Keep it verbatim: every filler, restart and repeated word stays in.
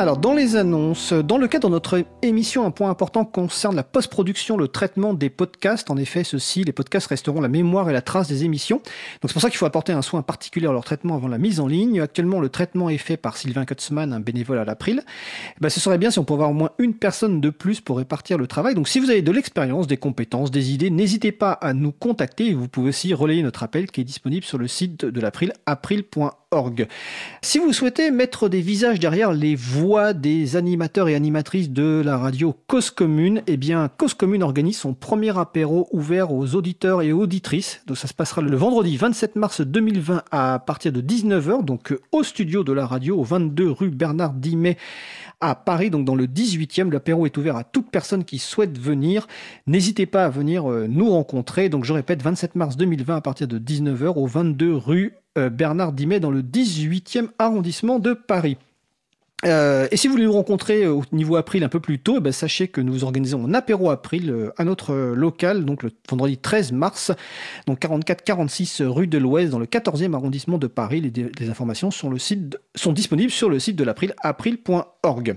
Alors, dans les annonces, dans le cadre de notre émission, un point important concerne la post-production, le traitement des podcasts. En effet, ceux-ci, les podcasts, resteront la mémoire et la trace des émissions. Donc, c'est pour ça qu'il faut apporter un soin particulier à leur traitement avant la mise en ligne. Actuellement, le traitement est fait par Sylvain Kutzman, un bénévole à l'April. Ben, ce serait bien si on pouvait avoir au moins une personne de plus pour répartir le travail. Donc, si vous avez de l'expérience, des compétences, des idées, n'hésitez pas à nous contacter. Vous pouvez aussi relayer notre appel qui est disponible sur le site de l'April, april point org. Si vous souhaitez mettre des visages derrière les voix des animateurs et animatrices de la radio Cause Commune, eh bien Cause Commune organise son premier apéro ouvert aux auditeurs et auditrices. Donc ça se passera le vendredi vingt-sept mars deux mille vingt à partir de dix-neuf heures, donc au studio de la radio au vingt-deux rue Bernard-Dimey à Paris, donc dans le dix-huitième. L'apéro est ouvert à toute personne qui souhaite venir. N'hésitez pas à venir nous rencontrer. Donc je répète, vingt-sept mars deux mille vingt à partir de dix-neuf heures au vingt-deux rue Euh, Bernard-Dimey dans le dix-huitième arrondissement de Paris. Euh, et si vous voulez nous rencontrer euh, au niveau April un peu plus tôt, eh bien, sachez que nous organisons un apéro April euh, à notre euh, local, donc le vendredi treize mars, donc quarante-quatre quarante-six rue de l'Ouest dans le quatorzième arrondissement de Paris. Les, les informations sont, le site, sont disponibles sur le site de l'April, april point org.